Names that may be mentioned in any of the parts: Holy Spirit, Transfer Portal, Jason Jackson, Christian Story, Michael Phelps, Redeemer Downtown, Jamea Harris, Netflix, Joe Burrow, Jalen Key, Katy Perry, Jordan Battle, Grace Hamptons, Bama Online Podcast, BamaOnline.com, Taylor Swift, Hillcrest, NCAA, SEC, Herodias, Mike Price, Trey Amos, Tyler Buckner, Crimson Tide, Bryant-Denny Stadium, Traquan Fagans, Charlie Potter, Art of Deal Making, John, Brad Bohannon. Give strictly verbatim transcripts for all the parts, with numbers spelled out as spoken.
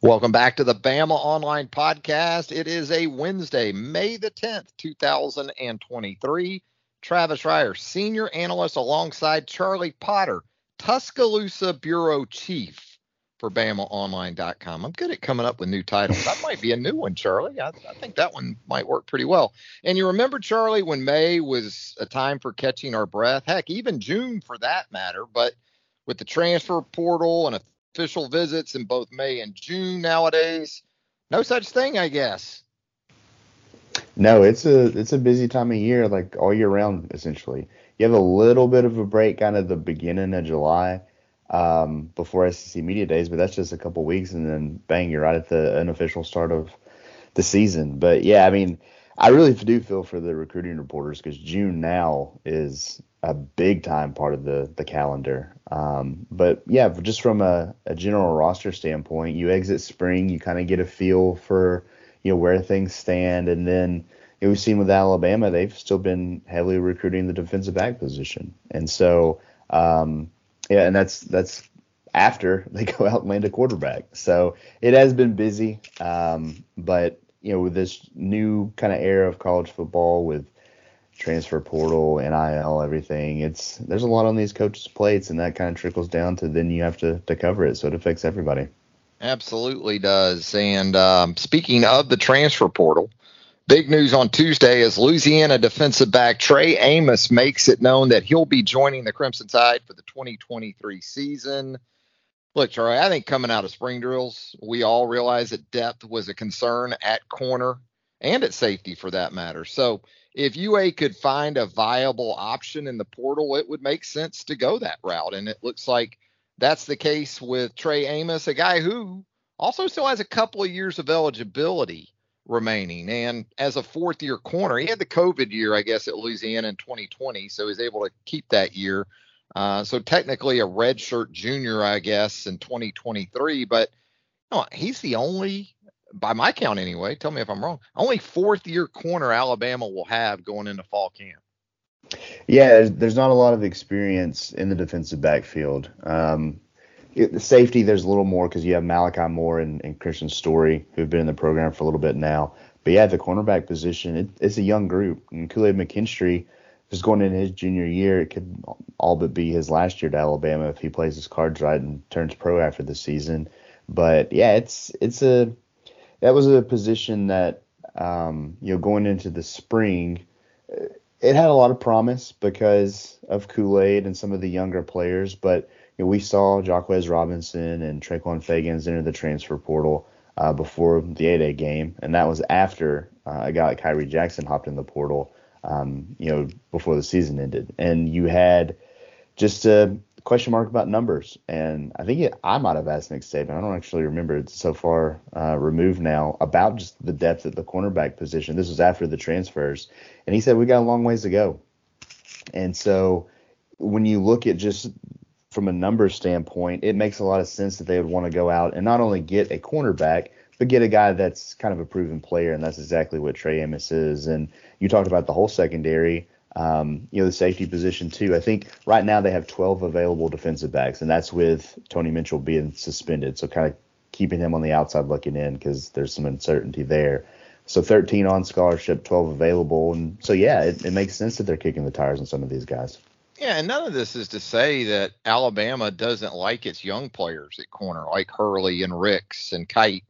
Welcome back to the Bama Online Podcast. It is a Wednesday, May the tenth, two thousand twenty-three. Travis Reier, senior analyst alongside Charlie Potter, Tuscaloosa Bureau Chief for Bama Online dot com. I'm good at coming up with new titles. That might be a new one, Charlie. I, I think that one might work pretty well. And you remember, Charlie, when May was a time for catching our breath? Heck, even June for that matter. But with the transfer portal and a official visits in both May and June nowadays, no such thing, I guess. No, it's a it's a busy time of year, like all year round, essentially. You have a little bit of a break kind of the beginning of July um, before S E C Media Days, but that's just a couple weeks, and then bang, you're right at the unofficial start of the season. But, yeah, I mean, I really do feel for the recruiting reporters because June now is a big time part of the, the calendar. Um, but yeah, just from a, a general roster standpoint, you exit spring, you kind of get a feel for, you know, where things stand. And then you know, we've seen with Alabama, they've still been heavily recruiting the defensive back position. And so, um, yeah, and that's, that's after they go out and land a quarterback. So it has been busy. Um, but you know, with this new kind of era of college football with transfer portal, N I L, everything, it's there's a lot on these coaches' plates, and that kind of trickles down to then you have to, to cover it, so it affects everybody. Absolutely does. And um, speaking of the transfer portal, big news on Tuesday is Louisiana defensive back Trey Amos makes it known that he'll be joining the Crimson Tide for the twenty twenty-three season. Look, Troy, I think coming out of spring drills, we all realized that depth was a concern at corner and at safety for that matter. So if U A could find a viable option in the portal, it would make sense to go that route. And it looks like that's the case with Trey Amos, a guy who also still has a couple of years of eligibility remaining. And as a fourth-year corner, he had the COVID year, I guess, at Louisiana in twenty twenty, so he's able to keep that year. Uh, so technically a redshirt junior, I guess, in twenty twenty-three. But you know, he's the only, by my count anyway, tell me if I'm wrong, only fourth-year corner Alabama will have going into fall camp. Yeah, there's not a lot of experience in the defensive backfield. Um, it, the safety, there's a little more because you have Malachi Moore and, and Christian Story who've been in the program for a little bit now. But, yeah, the cornerback position, it, it's a young group. And Kool-Aid McKinstry, just going into his junior year, it could all but be his last year to Alabama if he plays his cards right and turns pro after the season. But, yeah, it's it's a – that was a position that, um, you know, going into the spring, it had a lot of promise because of Kool-Aid and some of the younger players. But you know, we saw Jaques Robinson and Traquan Fagans enter the transfer portal uh, before the A-Day game. And that was after uh, a guy like Kyrie Jackson hopped in the portal, um, you know, before the season ended. And you had just a question mark about numbers, and I think it, I might have asked Nick Saban, I don't actually remember, it's so far uh, removed now, about just the depth at the cornerback position. This was after the transfers, and he said we got a long ways to go. And so when you look at just from a numbers standpoint, it makes a lot of sense that they would want to go out and not only get a cornerback, but get a guy that's kind of a proven player, and that's exactly what Trey Amos is. And you talked about the whole secondary. Um, you know, the safety position, too. I think right now they have twelve available defensive backs, and that's with Tony Mitchell being suspended. So kind of keeping him on the outside looking in because there's some uncertainty there. So thirteen on scholarship, twelve available. And so, yeah, it, it makes sense that they're kicking the tires on some of these guys. Yeah, and none of this is to say that Alabama doesn't like its young players at corner, like Hurley and Ricks and Kite,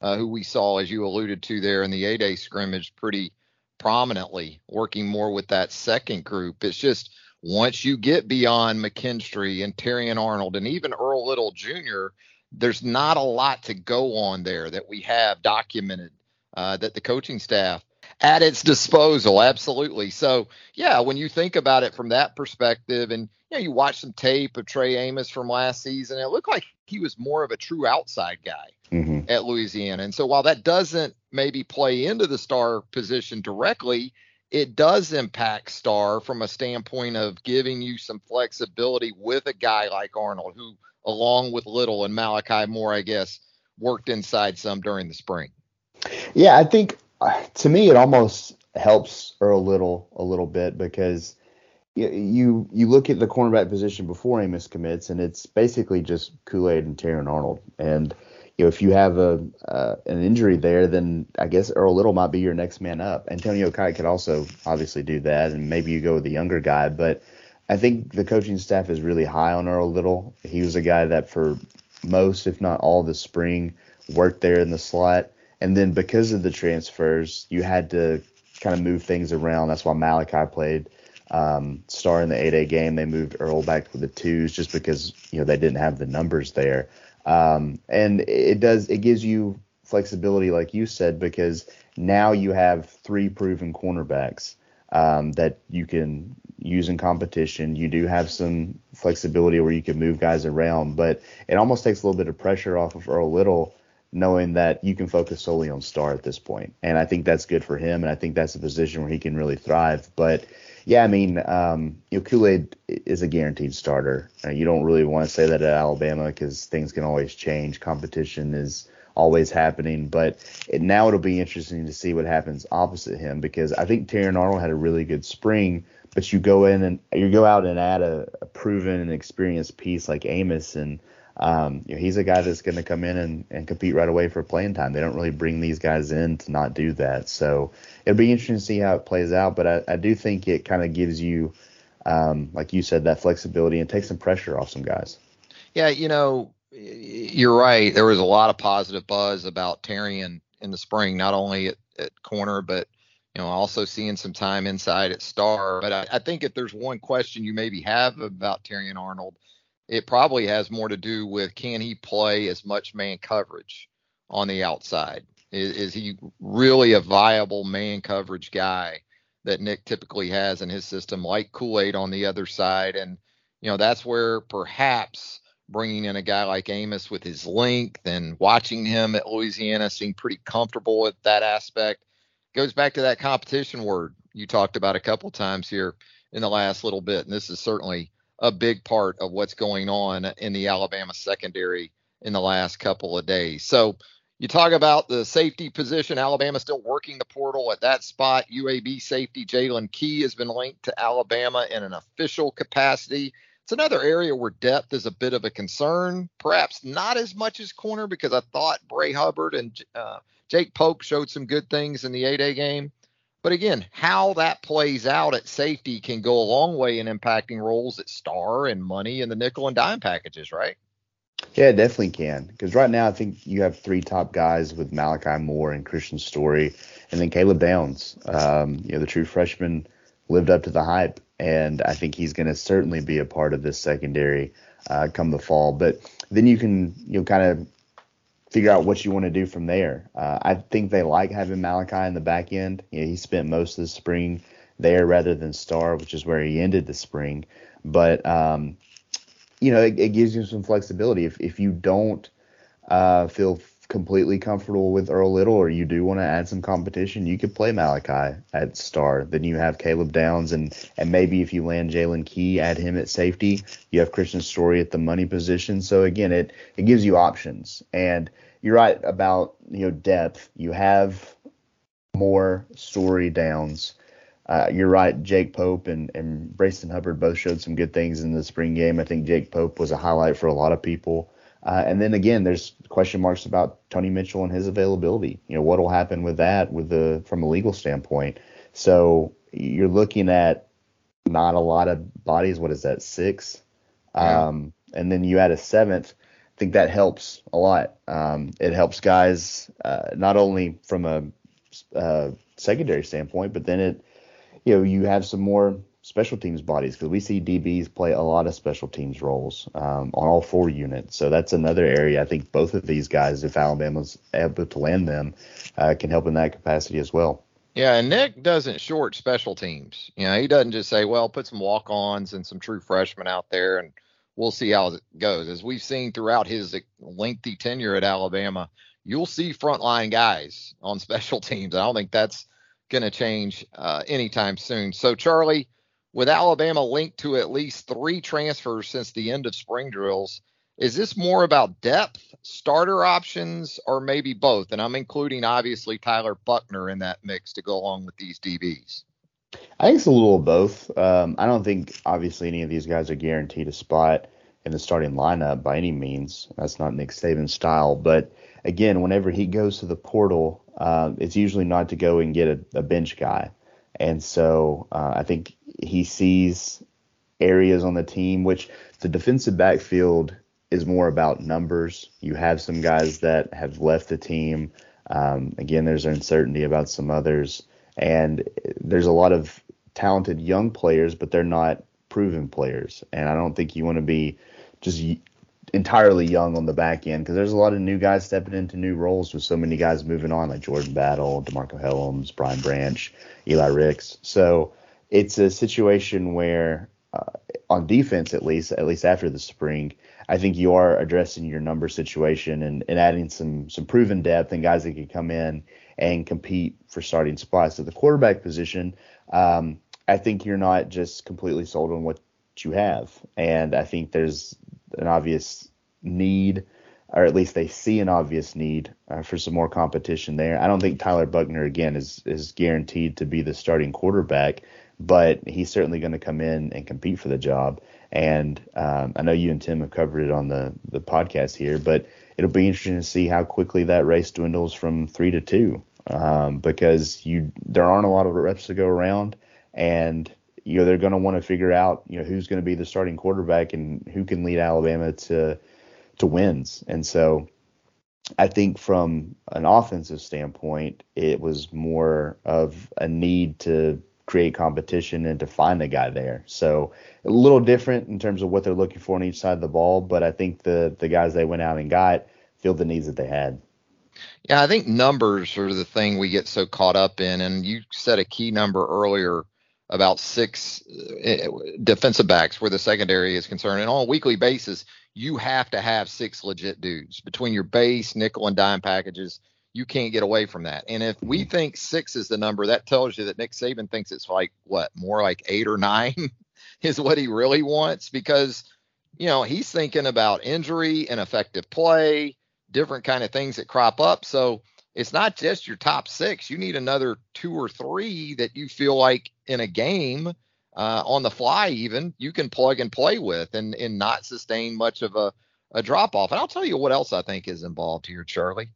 uh, who we saw, as you alluded to there in the A-Day scrimmage, pretty prominently working more with that second group. It's just once you get beyond McKinstry and Terrion Arnold and even Earl Little Junior, there's not a lot to go on there that we have documented uh, that the coaching staff at its disposal. Absolutely. So, yeah, when you think about it from that perspective, and you know, you watch some tape of Trey Amos from last season, it looked like he was more of a true outside guy mm-hmm. at Louisiana. And so while that doesn't maybe play into the star position directly, it does impact star from a standpoint of giving you some flexibility with a guy like Arnold, who, along with Little and Malachi Moore, I guess, worked inside some during the spring. Yeah, I think to me it almost helps Earl Little a little bit, because you you look at the cornerback position before Amos commits, and it's basically just Kool-Aid and Terrion Arnold. And you know, if you have a uh, an injury there, then I guess Earl Little might be your next man up. Antonio Kai could also obviously do that, and maybe you go with the younger guy. But I think the coaching staff is really high on Earl Little. He was a guy that for most, if not all, the spring worked there in the slot. And then because of the transfers, you had to kind of move things around. That's why Malachi played um, star in the eight A game. They moved Earl back to the twos just because, you know, they didn't have the numbers there. Um, and it does it gives you flexibility, like you said, because now you have three proven cornerbacks um, that you can use in competition. You do have some flexibility where you can move guys around, but it almost takes a little bit of pressure off of Earl Little, knowing that you can focus solely on star at this point. And I think that's good for him, and I think that's a position where he can really thrive. But, yeah, I mean, um, you know, Kool-Aid is a guaranteed starter. Uh, you don't really want to say that at Alabama because things can always change. Competition is always happening. But it, now it'll be interesting to see what happens opposite him, because I think Terrion Arnold had a really good spring, but you go in and you go out and add a, a proven and experienced piece like Amos, and Um, you know, he's a guy that's going to come in and, and compete right away for playing time. They don't really bring these guys in to not do that. So it'll be interesting to see how it plays out. But I, I do think it kind of gives you, um, like you said, that flexibility and takes some pressure off some guys. Yeah, you know, you're right. There was a lot of positive buzz about Terrion in the spring, not only at, at corner, but, you know, also seeing some time inside at star. But I, I think if there's one question you maybe have about Terrion Arnold, it probably has more to do with, can he play as much man coverage on the outside? Is, is he really a viable man coverage guy that Nick typically has in his system, like Kool-Aid on the other side? And, you know, that's where perhaps bringing in a guy like Amos with his length and watching him at Louisiana seem pretty comfortable with that aspect goes back to that competition word you talked about a couple times here in the last little bit. And this is certainly a big part of what's going on in the Alabama secondary in the last couple of days. So you talk about the safety position. Alabama still working the portal at that spot. U A B safety Jalen Key has been linked to Alabama in an official capacity. It's another area where depth is a bit of a concern, perhaps not as much as corner, because I thought Bray Hubbard and uh, Jake Pope showed some good things in the eight A game. But again, how that plays out at safety can go a long way in impacting roles at star and money and the nickel and dime packages, right? Yeah, it definitely can. Because right now I think you have three top guys with Malachi Moore and Christian Story, and then Caleb Downs. Um, you know, the true freshman lived up to the hype, and I think he's going to certainly be a part of this secondary uh, come the fall. But then you can, you know, kind of figure out what you want to do from there. Uh, I think they like having Malachi in the back end. You know, he spent most of the spring there rather than star, which is where he ended the spring. But, um, you know, it, it gives you some flexibility. If if you don't uh, feel completely comfortable with Earl Little, or you do want to add some competition, you could play Malachi at star. Then you have Caleb Downs, and, and maybe if you land Jalen Key, add him at safety. You have Christian Story at the money position. So, again, it, it gives you options. And you're right about, you know, depth. You have more Story, Downs. Uh, you're right. Jake Pope and, and Brayson Hubbard both showed some good things in the spring game. I think Jake Pope was a highlight for a lot of people. Uh, and then, again, there's question marks about Tony Mitchell and his availability. You know, what will happen with that with the from a legal standpoint? So you're looking at not a lot of bodies. What is that, six? Yeah. Um, and then you add a seventh. I think that helps a lot. Um, it helps guys uh, not only from a uh, secondary standpoint, but then it, you know, you have some more special teams bodies, because we see D Bs play a lot of special teams roles um, on all four units. So that's another area. I think both of these guys, if Alabama's able to land them, uh, can help in that capacity as well. Yeah, and Nick doesn't short special teams. You know, he doesn't just say, well, put some walk-ons and some true freshmen out there, and we'll see how it goes. As we've seen throughout his lengthy tenure at Alabama, you'll see frontline guys on special teams. I don't think that's going to change uh, anytime soon. So, Charlie, with Alabama linked to at least three transfers since the end of spring drills, is this more about depth, starter options, or maybe both? And I'm including, obviously, Tyler Buckner in that mix to go along with these D Bs. I think it's a little of both. Um, I don't think, obviously, any of these guys are guaranteed a spot in the starting lineup by any means. That's not Nick Saban's style. But, again, whenever he goes to the portal, uh, it's usually not to go and get a, a bench guy. And so uh, I think he sees areas on the team, which the defensive backfield is more about numbers. You have some guys that have left the team. Um, again, there's uncertainty about some others. And there's a lot of talented young players, but they're not proven players. And I don't think you want to be just entirely young on the back end, because there's a lot of new guys stepping into new roles with so many guys moving on, like Jordan Battle, DeMarco Helms, Brian Branch, Eli Ricks. So it's a situation where uh, on defense, at least, at least after the spring, I think you are addressing your number situation and, and adding some some proven depth and guys that can come in and compete for starting spots. So the quarterback position, um, I think you're not just completely sold on what you have. And I think there's an obvious need, or at least they see an obvious need uh, for some more competition there. I don't think Tyler Buckner, again, is is guaranteed to be the starting quarterback, but he's certainly going to come in and compete for the job. And um, I know you and Tim have covered it on the, the podcast here, but it'll be interesting to see how quickly that race dwindles from three to two, um, because you there aren't a lot of reps to go around, and you know they're going to want to figure out you know who's going to be the starting quarterback and who can lead Alabama to to wins. And so I think from an offensive standpoint, it was more of a need to create competition and to find a guy there. So a little different in terms of what they're looking for on each side of the ball, but I think the the guys they went out and got filled the needs that they had. Yeah, I think numbers are the thing we get so caught up in, and you said a key number earlier about six defensive backs where the secondary is concerned, and on a weekly basis, you have to have six legit dudes between your base, nickel, and dime packages. You can't get away from that. And if we think six is the number, that tells you that Nick Saban thinks it's like, what, more like eight or nine is what he really wants, because, you know, he's thinking about injury and effective play, different kind of things that crop up. So it's not just your top six. You need another two or three that you feel like in a game uh, on the fly, even you can plug and play with and, and not sustain much of a, a drop off. And I'll tell you what else I think is involved here, Charlie.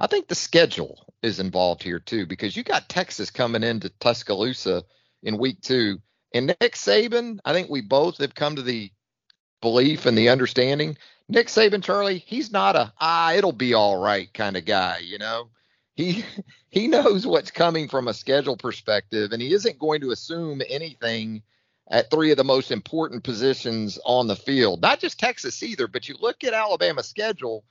I think the schedule is involved here, too, because you got Texas coming into Tuscaloosa in week two. And Nick Saban, I think we both have come to the belief and the understanding, Nick Saban, Charlie, he's not a, ah, it'll be all right kind of guy, you know. He he knows what's coming from a schedule perspective, and he isn't going to assume anything at three of the most important positions on the field. Not just Texas either, but you look at Alabama's schedule.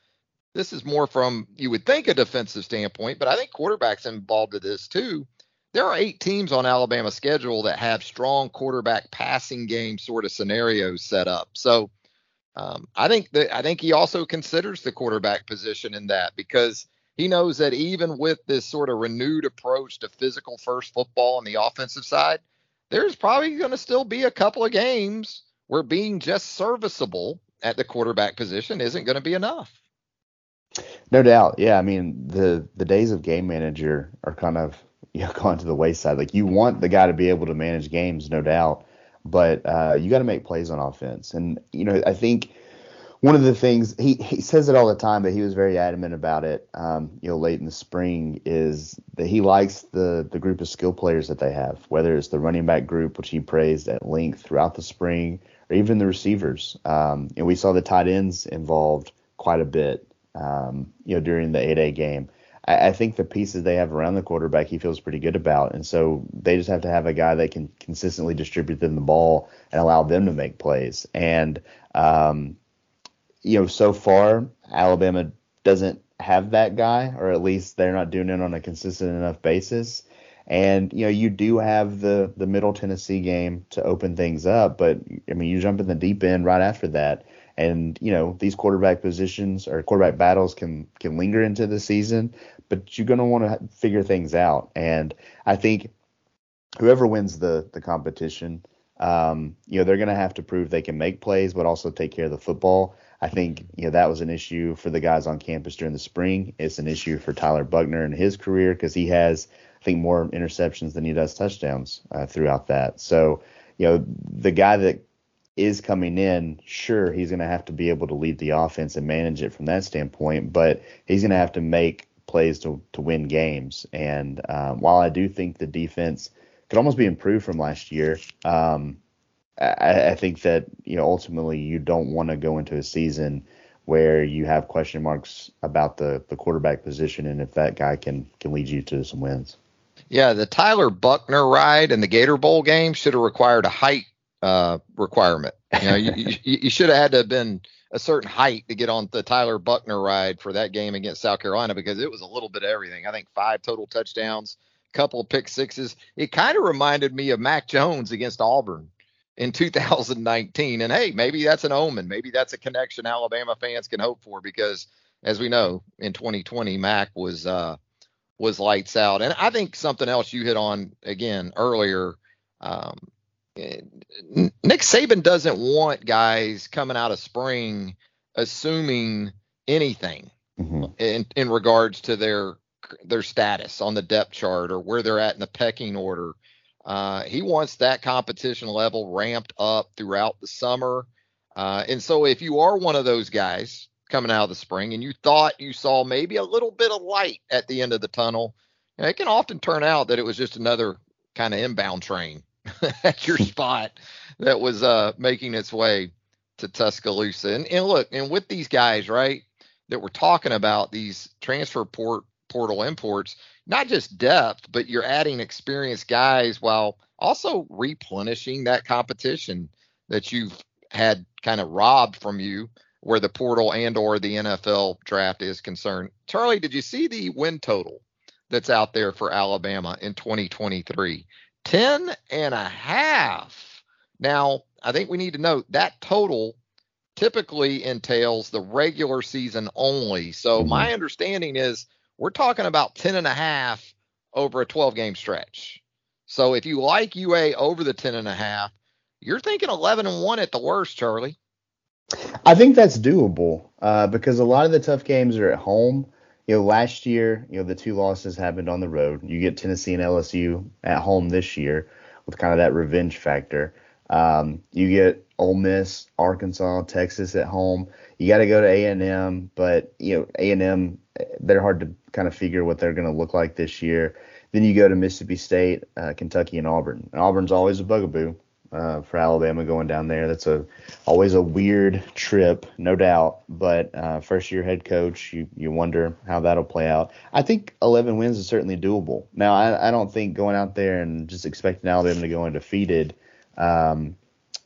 This is more from, you would think, a defensive standpoint, but I think quarterbacks involved in this too. There are eight teams on Alabama's schedule that have strong quarterback passing game sort of scenarios set up. So um, I think that I think he also considers the quarterback position in that, because he knows that even with this sort of renewed approach to physical first football on the offensive side, there's probably going to still be a couple of games where being just serviceable at the quarterback position isn't going to be enough. No doubt. Yeah. I mean, the, the days of game manager are kind of, you know, gone to the wayside. Like, you want the guy to be able to manage games, no doubt, but uh, you got to make plays on offense. And, you know, I think one of the things he, he says it all the time, but he was very adamant about it, um, you know, late in the spring, is that he likes the, the group of skill players that they have, whether it's the running back group, which he praised at length throughout the spring, or even the receivers. Um, and we saw the tight ends involved quite a bit. Um, you know, during the eight A game, I, I think the pieces they have around the quarterback, he feels pretty good about. And so they just have to have a guy that can consistently distribute them the ball and allow them to make plays. And, um, you know, so far, Alabama doesn't have that guy, or at least they're not doing it on a consistent enough basis. And, you know, you do have the, the Middle Tennessee game to open things up, but, I mean, you jump in the deep end right after that. And, you know, these quarterback positions or quarterback battles can, can linger into the season, but you're going to want to figure things out. And I think whoever wins the, the competition, um, you know, they're going to have to prove they can make plays, but also take care of the football. I think, you know, that was an issue for the guys on campus during the spring. It's an issue for Tyler Buckner in his career because he has, I think, more interceptions than he does touchdowns uh, throughout that. So, you know, the guy that is coming in, sure, he's going to have to be able to lead the offense and manage it from that standpoint, but he's going to have to make plays to, to win games. And um, while I do think the defense could almost be improved from last year, um, I, I think that, you know, ultimately you don't want to go into a season where you have question marks about the, the quarterback position and if that guy can, can lead you to some wins. Yeah, the Tyler Buckner ride in the Gator Bowl game should have required a height uh, requirement. You know, you, you, you should have had to have been a certain height to get on the Tyler Buckner ride for that game against South Carolina because it was a little bit of everything. I think five total touchdowns, couple pick sixes. It kind of reminded me of Mac Jones against Auburn in two thousand nineteen. And hey, maybe that's an omen. Maybe that's a connection Alabama fans can hope for, because as we know, in twenty twenty, Mac was, uh, was lights out. And I think something else you hit on again earlier, um, Nick Saban doesn't want guys coming out of spring assuming anything mm-hmm. in, in regards to their, their status on the depth chart or where they're at in the pecking order. Uh, he wants that competition level ramped up throughout the summer. Uh, and so if you are one of those guys coming out of the spring and you thought you saw maybe a little bit of light at the end of the tunnel, you know, it can often turn out that it was just another kind of inbound train at your spot that was uh, making its way to Tuscaloosa. And, and look, and with these guys, right, that we're talking about, these transfer port portal imports, not just depth, but you're adding experienced guys while also replenishing that competition that you've had kind of robbed from you where the portal and or the N F L draft is concerned. Charlie, did you see the win total that's out there for Alabama in twenty twenty-three? ten and a half. Now, I think we need to note that total typically entails the regular season only. So my understanding is we're talking about ten and a half over a twelve game stretch. So if you like U A over the ten and a half, you're thinking eleven and one at the worst, Charlie. I think that's doable uh, because a lot of the tough games are at home. You know, last year, you know, the two losses happened on the road. You get Tennessee and L S U at home this year with kind of that revenge factor. Um, you get Ole Miss, Arkansas, Texas at home. You got to go to A and M, but, you know, A and M, they're hard to kind of figure what they're going to look like this year. Then you go to Mississippi State, uh, Kentucky, and Auburn. And Auburn's always a bugaboo uh, for Alabama going down there. That's a always a weird trip, no doubt. But uh, first-year head coach, you you wonder how that'll play out. I think eleven wins is certainly doable. Now, I, I don't think going out there and just expecting Alabama to go undefeated um,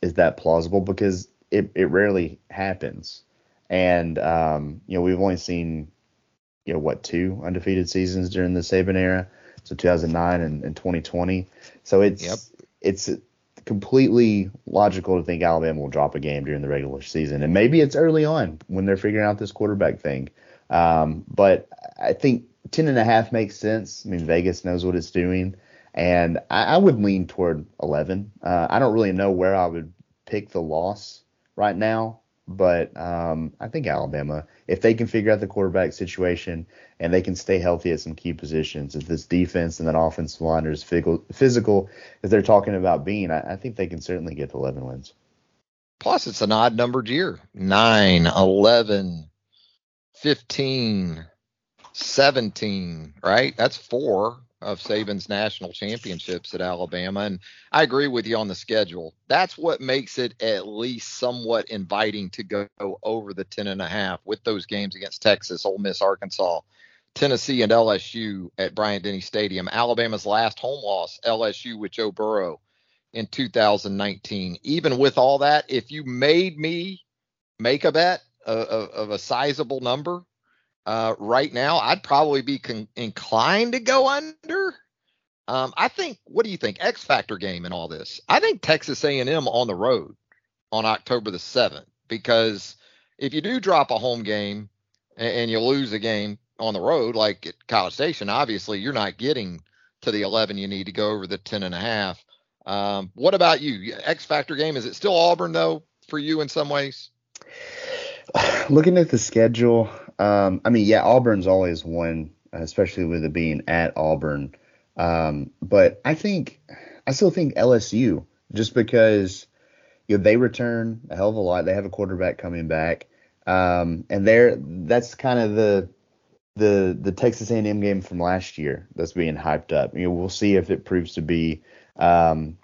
is that plausible because it, it rarely happens. And, um, you know, we've only seen – you know, what, two undefeated seasons during the Saban era, so two thousand nine and, and twenty twenty. So it's yep. it's completely logical to think Alabama will drop a game during the regular season, and maybe it's early on when they're figuring out this quarterback thing. Um, but I think ten and a half makes sense. I mean, Vegas knows what it's doing, and I, I would lean toward eleven. Uh, I don't really know where I would pick the loss right now. But um, I think Alabama, if they can figure out the quarterback situation and they can stay healthy at some key positions, if this defense and that offensive line is physical, as they're talking about being, I, I think they can certainly get eleven wins. Plus, it's an odd-numbered year. nine, eleven, fifteen, seventeen, right? That's four of Saban's national championships at Alabama. And I agree with you on the schedule. That's what makes it at least somewhat inviting to go over the ten and a half with those games against Texas, Ole Miss, Arkansas, Tennessee, and L S U at Bryant-Denny Stadium. Alabama's last home loss, L S U with Joe Burrow in two thousand nineteen. Even with all that, if you made me make a bet of, of, of a sizable number, Uh, right now, I'd probably be con- inclined to go under, Um, I think, what do you think? X factor game in all this. I think Texas A and M on the road on October the seventh, because if you do drop a home game and, and you lose a game on the road, like at College Station, obviously you're not getting to the eleven. You need to go over the ten and a half. Um, what about you? X factor game. Is it still Auburn though for you in some ways? Looking at the schedule, um, I mean, yeah, Auburn's always one, especially with it being at Auburn. Um, but I think, I still think L S U, just because, you know, they return a hell of a lot. They have a quarterback coming back. Um, and they're, that's kind of the, the, the Texas A and M game from last year that's being hyped up. You know, we'll see if it proves to be, um,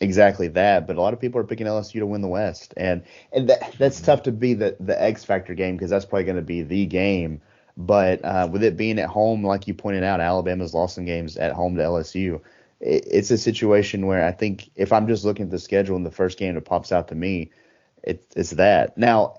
exactly that, but a lot of people are picking L S U to win the West, and and that that's tough to be the the X factor game, because that's probably going to be the game. But uh, with it being at home, like you pointed out, Alabama's lost some games at home to L S U. It, it's a situation where I think if I'm just looking at the schedule and the first game that pops out to me, it, it's that. Now,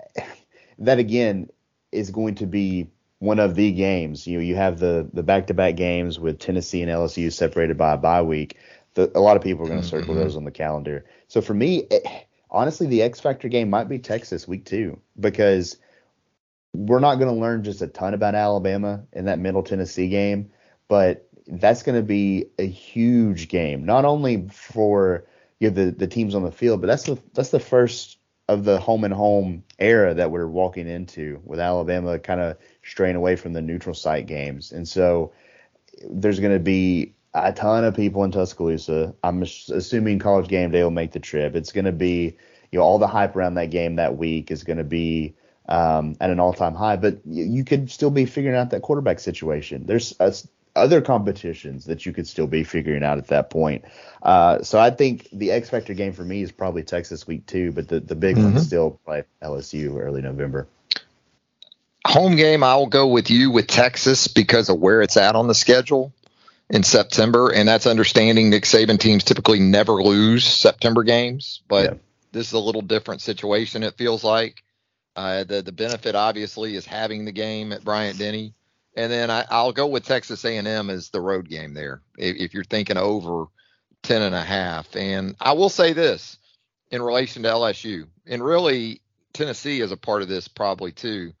that again is going to be one of the games. You know, you have the the back to back games with Tennessee and L S U separated by a bye week. A lot of people are going to circle those on the calendar. So for me, it, honestly, the X factor game might be Texas week two, because we're not going to learn just a ton about Alabama in that Middle Tennessee game, but that's going to be a huge game, not only for, you know, the, the teams on the field, but that's the, that's the first of the home and home era that we're walking into, with Alabama kind of straying away from the neutral site games. And so there's going to be a ton of people in Tuscaloosa. I'm assuming College game day will make the trip. It's going to be, you know, all the hype around that game that week is going to be um, at an all-time high. But you, you could still be figuring out that quarterback situation. There's uh, other competitions that you could still be figuring out at that point. Uh, so I think the X factor game for me is probably Texas week two, but the, the big mm-hmm. one's still probably L S U early November. Home game, I'll go with you with Texas because of where it's at on the schedule. In September, and that's understanding Nick Saban teams typically never lose September games, but yeah. This is a little different situation, it feels like. Uh, the, the benefit, obviously, is having the game at Bryant-Denny. And then I, I'll go with Texas A and M as the road game there, if, if you're thinking over ten and a half. And I will say this in relation to L S U, and really Tennessee is a part of this probably too.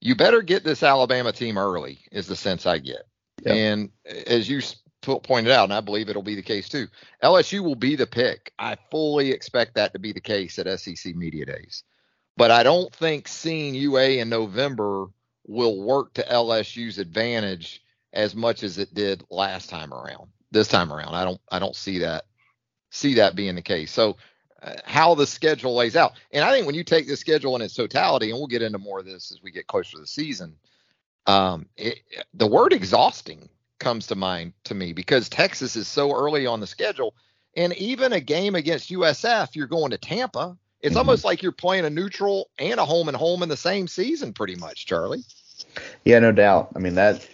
You better get this Alabama team early is the sense I get. Yep. And as you pointed out, and I believe it'll be the case too, L S U will be the pick. I fully expect that to be the case at S E C Media Days. But I don't think seeing U A in November will work to L S U's advantage as much as it did last time around. This time around, I don't I don't see that see that being the case. So uh, how the schedule lays out. And I think when you take the schedule in its totality, and we'll get into more of this as we get closer to the season, Um, it, the word exhausting comes to mind to me, because Texas is so early on the schedule, and even a game against U S F, you're going to Tampa. It's mm-hmm. almost like you're playing a neutral and a home and home in the same season, pretty much, Charlie. Yeah, no doubt. I mean, that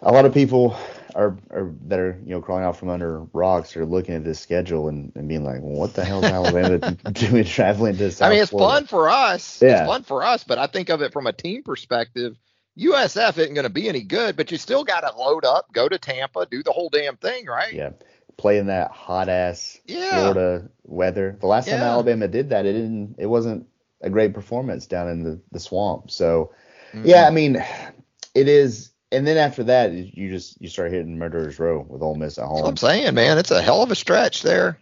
a lot of people are, are that are, you know, crawling out from under rocks are looking at this schedule and, and being like, well, what the hell is Alabama doing traveling to South I mean, it's Florida? Fun for us. Yeah. It's fun for us, but I think of it from a team perspective. U S F isn't going to be any good, but you still got to load up, go to Tampa, do the whole damn thing, right? Yeah, play in that hot-ass yeah. Florida weather. The last yeah. time Alabama did that, it didn't. It wasn't a great performance down in the, the swamp. So, mm-hmm. yeah, I mean, it is. And then after that, you just you start hitting Murderer's Row with Ole Miss at home. That's what I'm saying, man. It's a hell of a stretch there.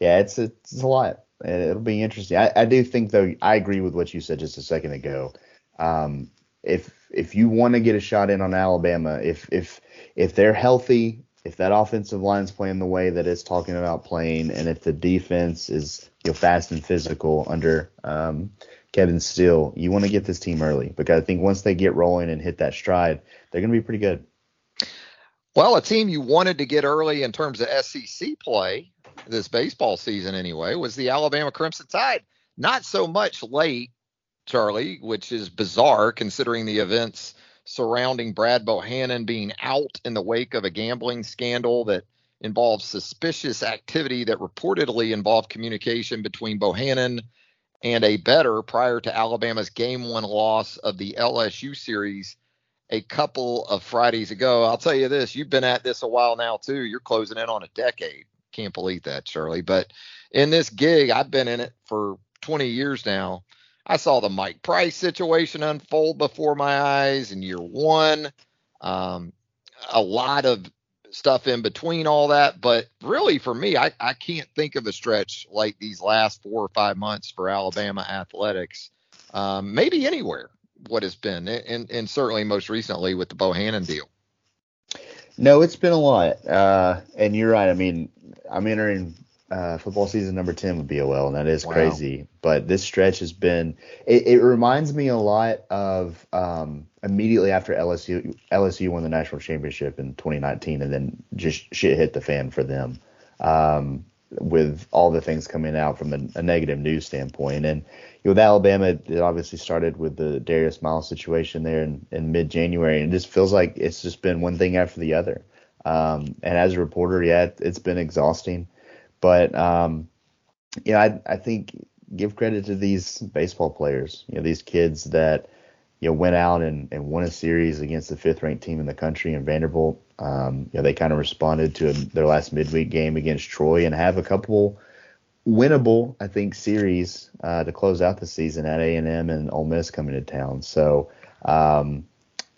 Yeah, it's a, it's a lot. It'll be interesting. I, I do think, though, I agree with what you said just a second ago. Um, if if you want to get a shot in on Alabama, if if if they're healthy, if that offensive line's playing the way that it's talking about playing, and if the defense is, you know, fast and physical under um, Kevin Steele, you want to get this team early, because I think once they get rolling and hit that stride, they're going to be pretty good. Well, a team you wanted to get early in terms of S E C play this baseball season anyway was the Alabama Crimson Tide. Not so much late, Charlie, which is bizarre considering the events surrounding Brad Bohannon being out in the wake of a gambling scandal that involves suspicious activity that reportedly involved communication between Bohannon and a bettor prior to Alabama's game one loss of the L S U series a couple of Fridays ago. I'll tell you this, you've been at this a while now, too. You're closing in on a decade. Can't believe that, Shirley. But in this gig, I've been in it for twenty years now. I saw the Mike Price situation unfold before my eyes in year one. Um, a lot of stuff in between all that. But really, for me, I, I can't think of a stretch like these last four or five months for Alabama athletics, um, maybe anywhere, what it's been, and, and certainly most recently with the Bohannon deal. No, it's been a lot. Uh, and you're right. I mean, I'm entering uh, football season number ten with B O L, and that is wow. crazy. But this stretch has been it, – it reminds me a lot of um, immediately after L S U, L S U won the national championship in twenty nineteen, and then just shit hit the fan for them um, with all the things coming out from a, a negative news standpoint. And you know, with Alabama, it obviously started with the Darius Miles situation there in, in mid-January, and it just feels like it's just been one thing after the other. Um, and as a reporter, yeah, it, it's been exhausting. But, um, you know, I, I think give credit to these baseball players, you know, these kids that, you know, went out and, and won a series against the fifth-ranked team in the country in Vanderbilt. Um, you know, they kind of responded to a, their last midweek game against Troy and have a couple winnable, I think, series uh, to close out the season at A and M and Ole Miss coming to town. So um,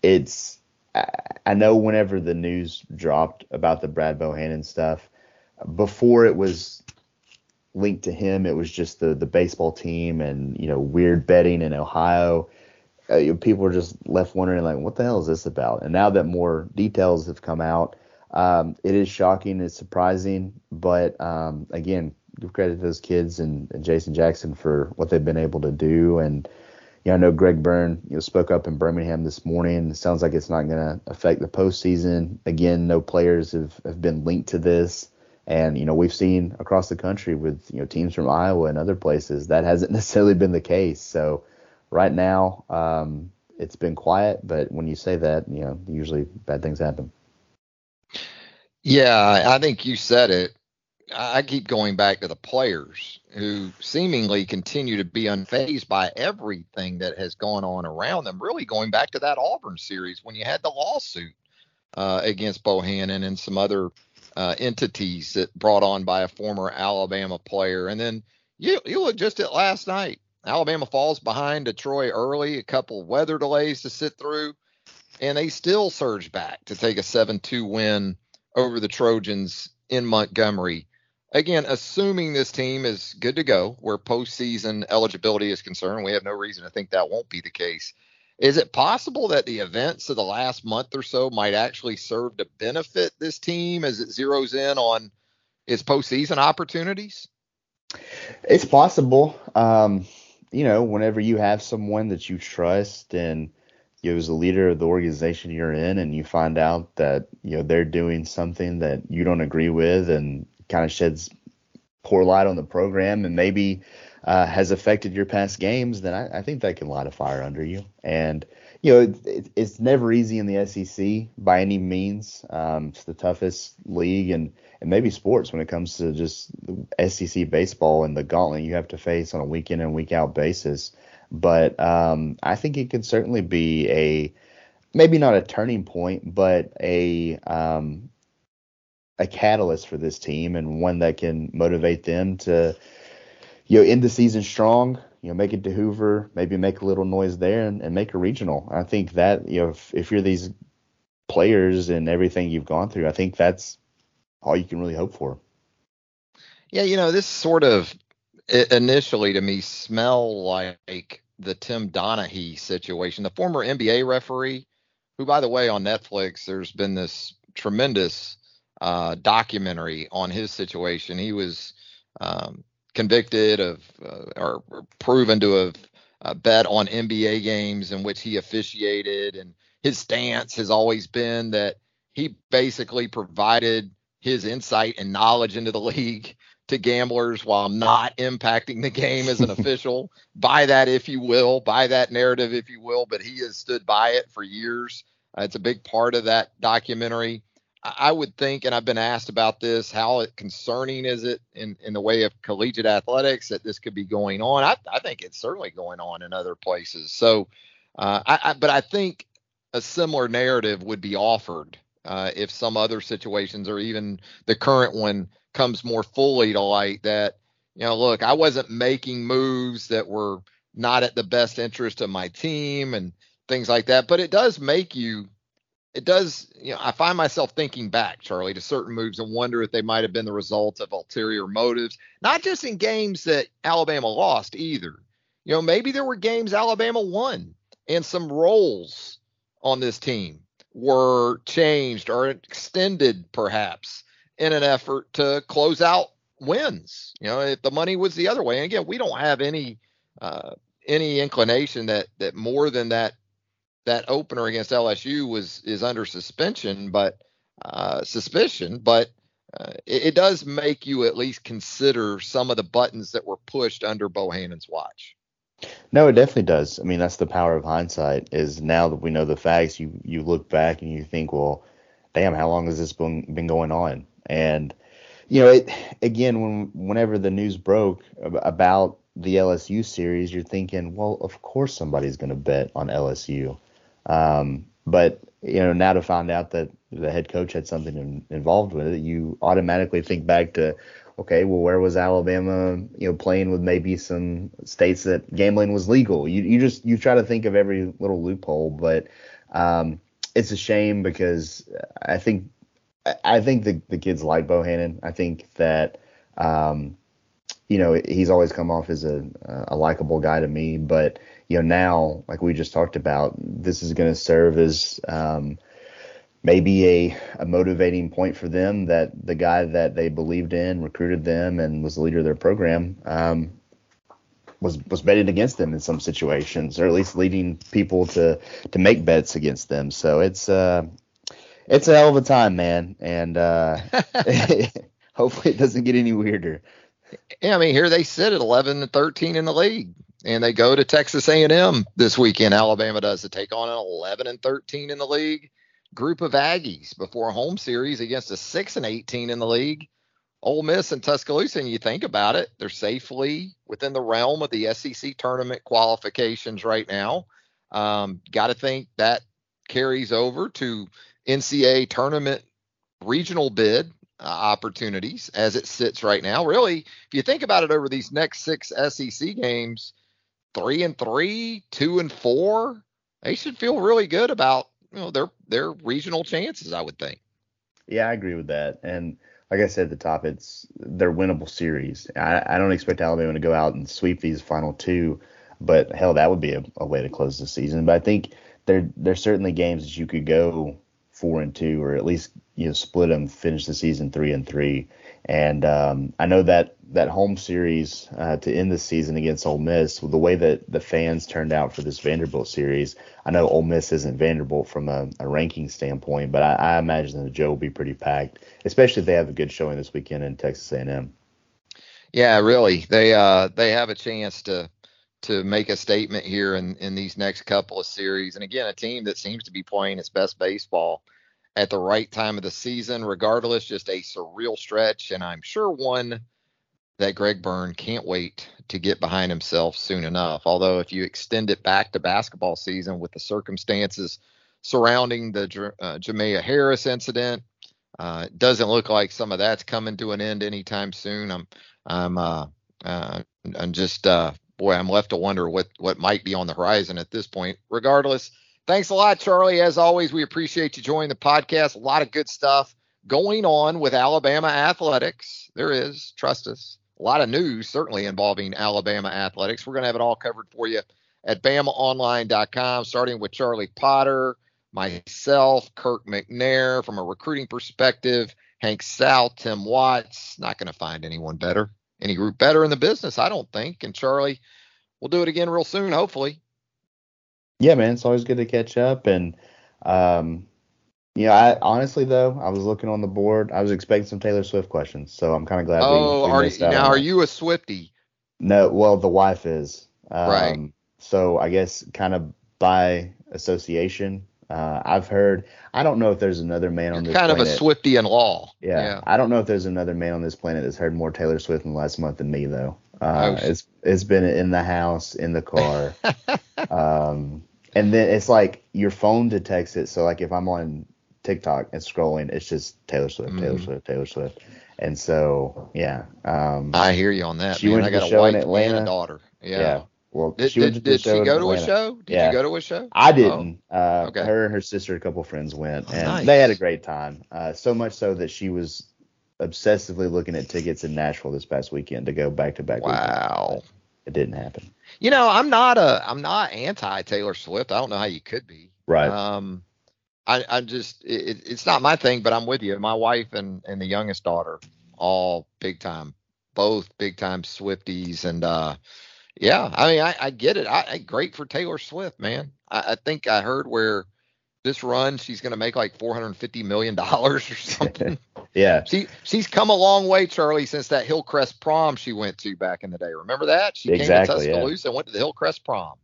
it's I, I know whenever the news dropped about the Brad Bohannon stuff, before it was linked to him, it was just the, the baseball team and, you know, weird betting in Ohio. Uh, you know, people were just left wondering, like, what the hell is this about? And now that more details have come out, um, it is shocking. It's surprising. But, um, again, give credit to those kids and, and Jason Jackson for what they've been able to do. And, you know, I know Greg Byrne, you know, spoke up in Birmingham this morning. It sounds like it's not going to affect the postseason. Again, no players have, have been linked to this. And, you know, we've seen across the country with, you know, teams from Iowa and other places that hasn't necessarily been the case. So right now um, it's been quiet. But when you say that, you know, usually bad things happen. Yeah, I think you said it. I keep going back to the players who seemingly continue to be unfazed by everything that has gone on around them, really going back to that Auburn series when you had the lawsuit uh, against Bohannon and some other uh, entities that brought on by a former Alabama player. And then you, you look just at last night, Alabama falls behind to Troy early, a couple weather delays to sit through, and they still surge back to take a seven two win over the Trojans in Montgomery. Again, assuming this team is good to go where postseason eligibility is concerned, we have no reason to think that won't be the case. Is it possible that the events of the last month or so might actually serve to benefit this team as it zeroes in on its postseason opportunities? It's possible. Um, you know, whenever you have someone that you trust and you know, as a leader of the organization you're in, and you find out that you know they're doing something that you don't agree with, and kind of sheds poor light on the program and maybe uh, has affected your past games, then I, I think that can light a fire under you. And, you know, it, it, it's never easy in the S E C by any means. Um, it's the toughest league and, and maybe sports when it comes to just S E C baseball and the gauntlet you have to face on a week in and week out basis. But um, I think it could certainly be a, maybe not a turning point, but a, um, a catalyst for this team, and one that can motivate them to, you know, end the season strong, you know, make it to Hoover, maybe make a little noise there and, and make a regional. I think that, you know, if, if you're these players and everything you've gone through, I think that's all you can really hope for. Yeah. You know, this sort of initially to me smell like the Tim Donaghy situation, the former N B A referee who, by the way, on Netflix, there's been this tremendous Uh, documentary on his situation. He was um, convicted of uh, or proven to have uh, bet on N B A games in which he officiated, and his stance has always been that he basically provided his insight and knowledge into the league to gamblers while not impacting the game as an official. Buy that if you will, buy that narrative if you will, but he has stood by it for years. Uh, it's a big part of that documentary. I would think, and I've been asked about this, how it, concerning is it in, in the way of collegiate athletics that this could be going on? I, I think it's certainly going on in other places. So, uh, I, I, but I think a similar narrative would be offered uh, if some other situations or even the current one comes more fully to light that, you know, look, I wasn't making moves that were not at the best interest of my team and things like that. But it does make you, it does, you know, I find myself thinking back, Charlie, to certain moves and wonder if they might have been the result of ulterior motives, not just in games that Alabama lost either. You know, maybe there were games Alabama won and some roles on this team were changed or extended perhaps in an effort to close out wins. You know, if the money was the other way. And again, we don't have any uh, any inclination that that more than that that opener against L S U was is under suspension, but uh, suspicion. But uh, it, it does make you at least consider some of the buttons that were pushed under Bohannon's watch. No, it definitely does. I mean, that's the power of hindsight is now that we know the facts, you, you look back and you think, well, damn, how long has this been, been going on? And, you know, it again, when whenever the news broke about the L S U series, you're thinking, well, of course somebody's going to bet on L S U. Um, but, you know, now to find out that the head coach had something in, involved with it, you automatically think back to, okay, well, where was Alabama, you know, playing with maybe some states that gambling was legal? You you just you try to think of every little loophole, but um, it's a shame because I think I think the, the kids like Bohannon. I think that um, you know, he's always come off as a a likable guy to me, but you know now, like we just talked about, this is going to serve as um, maybe a, a motivating point for them that the guy that they believed in, recruited them, and was the leader of their program um, was was betting against them in some situations, or at least leading people to, to make bets against them. So it's uh, it's a hell of a time, man, and uh, hopefully it doesn't get any weirder. Yeah, I mean, here they sit at eleven and thirteen in the league, and they go to Texas A and M this weekend. Alabama does to take on an eleven and thirteen in the league group of Aggies before a home series against a six and eighteen in the league, Ole Miss and Tuscaloosa. And you think about it, they're safely within the realm of the S E C tournament qualifications right now. Um, got to think that carries over to N C A A tournament regional bid uh, opportunities as it sits right now. Really, if you think about it over these next six S E C games, three and three, two and four, they should feel really good about, you know, their their regional chances, I would think. Yeah, I agree with that. And like I said at the top, it's they're winnable series. I, I don't expect Alabama to go out and sweep these final two, but hell, that would be a, a way to close the season. But I think there there's certainly games that you could go four and two, or at least, you know, split them, finish the season three and three. And um, I know that that home series uh, to end the season against Ole Miss, the way that the fans turned out for this Vanderbilt series, I know Ole Miss isn't Vanderbilt from a, a ranking standpoint, but I, I imagine the Joe will be pretty packed, especially if they have a good showing this weekend in Texas A and M. Yeah, really, they uh, they have a chance to to make a statement here in, in these next couple of series. And again, a team that seems to be playing its best baseball at the right time of the season. Regardless, just a surreal stretch, and I'm sure one that Greg Byrne can't wait to get behind himself soon enough. Although if you extend it back to basketball season with the circumstances surrounding the uh, Jamea Harris incident, uh, it doesn't look like some of that's coming to an end anytime soon. I'm, I'm, uh, uh, I'm just, uh, boy, I'm left to wonder what what might be on the horizon at this point. Regardless, thanks a lot, Charlie. As always, we appreciate you joining the podcast. A lot of good stuff going on with Alabama athletics. There is, trust us, a lot of news certainly involving Alabama athletics. We're going to have it all covered for you at Bama Online dot com, starting with Charlie Potter, myself, Kirk McNair from a recruiting perspective, Hank South, Tim Watts. Not going to find anyone better, any group better in the business, I don't think. And Charlie, we'll do it again real soon, hopefully. Yeah, man, it's always good to catch up. And, um, you know, I, honestly, though, I was looking on the board. I was expecting some Taylor Swift questions, so I'm kind of glad oh, we, we are missed you, out. Now, are you a Swiftie? No, well, the wife is. Um, right. So I guess kind of by association, uh, I've heard – I don't know if there's another man You're on this kind planet. Kind of a Swiftie in law. Yeah, yeah. I don't know if there's another man on this planet that's heard more Taylor Swift in the last month than me, though. Uh, oh, it's It's been in the house, in the car. um And then it's like your phone detects it. So like if I'm on TikTok and scrolling, it's just Taylor Swift, mm. Taylor Swift, Taylor Swift. And so, yeah. Um, I hear you on that. She man. went to I got a wife in Atlanta. And a daughter. Yeah. yeah. Well, did she, did, did she go to Atlanta. a show? Did yeah. you go to a show? I didn't. Oh. Uh, okay. Her and her sister, a couple of friends went, and oh, nice. they had a great time. Uh, so much so that she was obsessively looking at tickets in Nashville this past weekend to go back to back. Wow. It didn't happen. You know, I'm not a, I'm not anti Taylor Swift. I don't know how you could be. Right. Um, I, I just, it, it's not my thing, but I'm with you. My wife and, and the youngest daughter, all big time, both big time Swifties. And, uh, yeah, I mean, I, I get it. I, I great for Taylor Swift, man. I, I think I heard where this run, she's going to make like four hundred fifty million dollars or something. yeah. She, she's come a long way, Charlie, since that Hillcrest prom she went to back in the day. Remember that? She exactly, came to Tuscaloosa yeah. and went to the Hillcrest prom.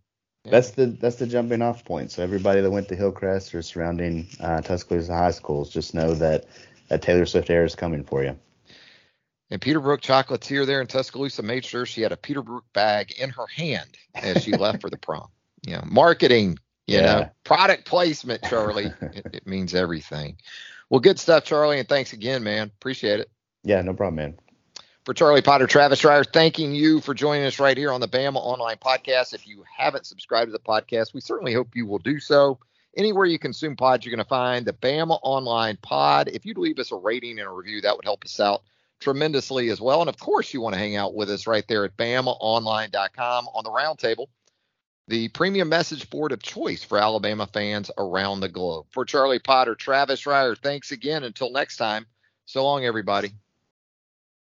Yeah. That's the that's the jumping off point. So everybody that went to Hillcrest or surrounding uh, Tuscaloosa high schools, just know that that Taylor Swift era is coming for you. And Peterbrook Chocolatier there in Tuscaloosa made sure she had a Peterbrook bag in her hand as she left for the prom. You know, marketing, you yeah. know, product placement, Charlie. it, it means everything. Well, good stuff, Charlie, and thanks again, man. Appreciate it. Yeah, no problem, man. For Charlie Potter, Travis Reier, thanking you for joining us right here on the Bama Online Podcast. If you haven't subscribed to the podcast, we certainly hope you will do so. Anywhere you consume pods, you're going to find the Bama Online Pod. If you'd leave us a rating and a review, that would help us out tremendously as well. And of course, you want to hang out with us right there at Bama Online dot com on the Roundtable, the premium message board of choice for Alabama fans around the globe. For Charlie Potter, Travis Reier, thanks again. Until next time, so long, everybody.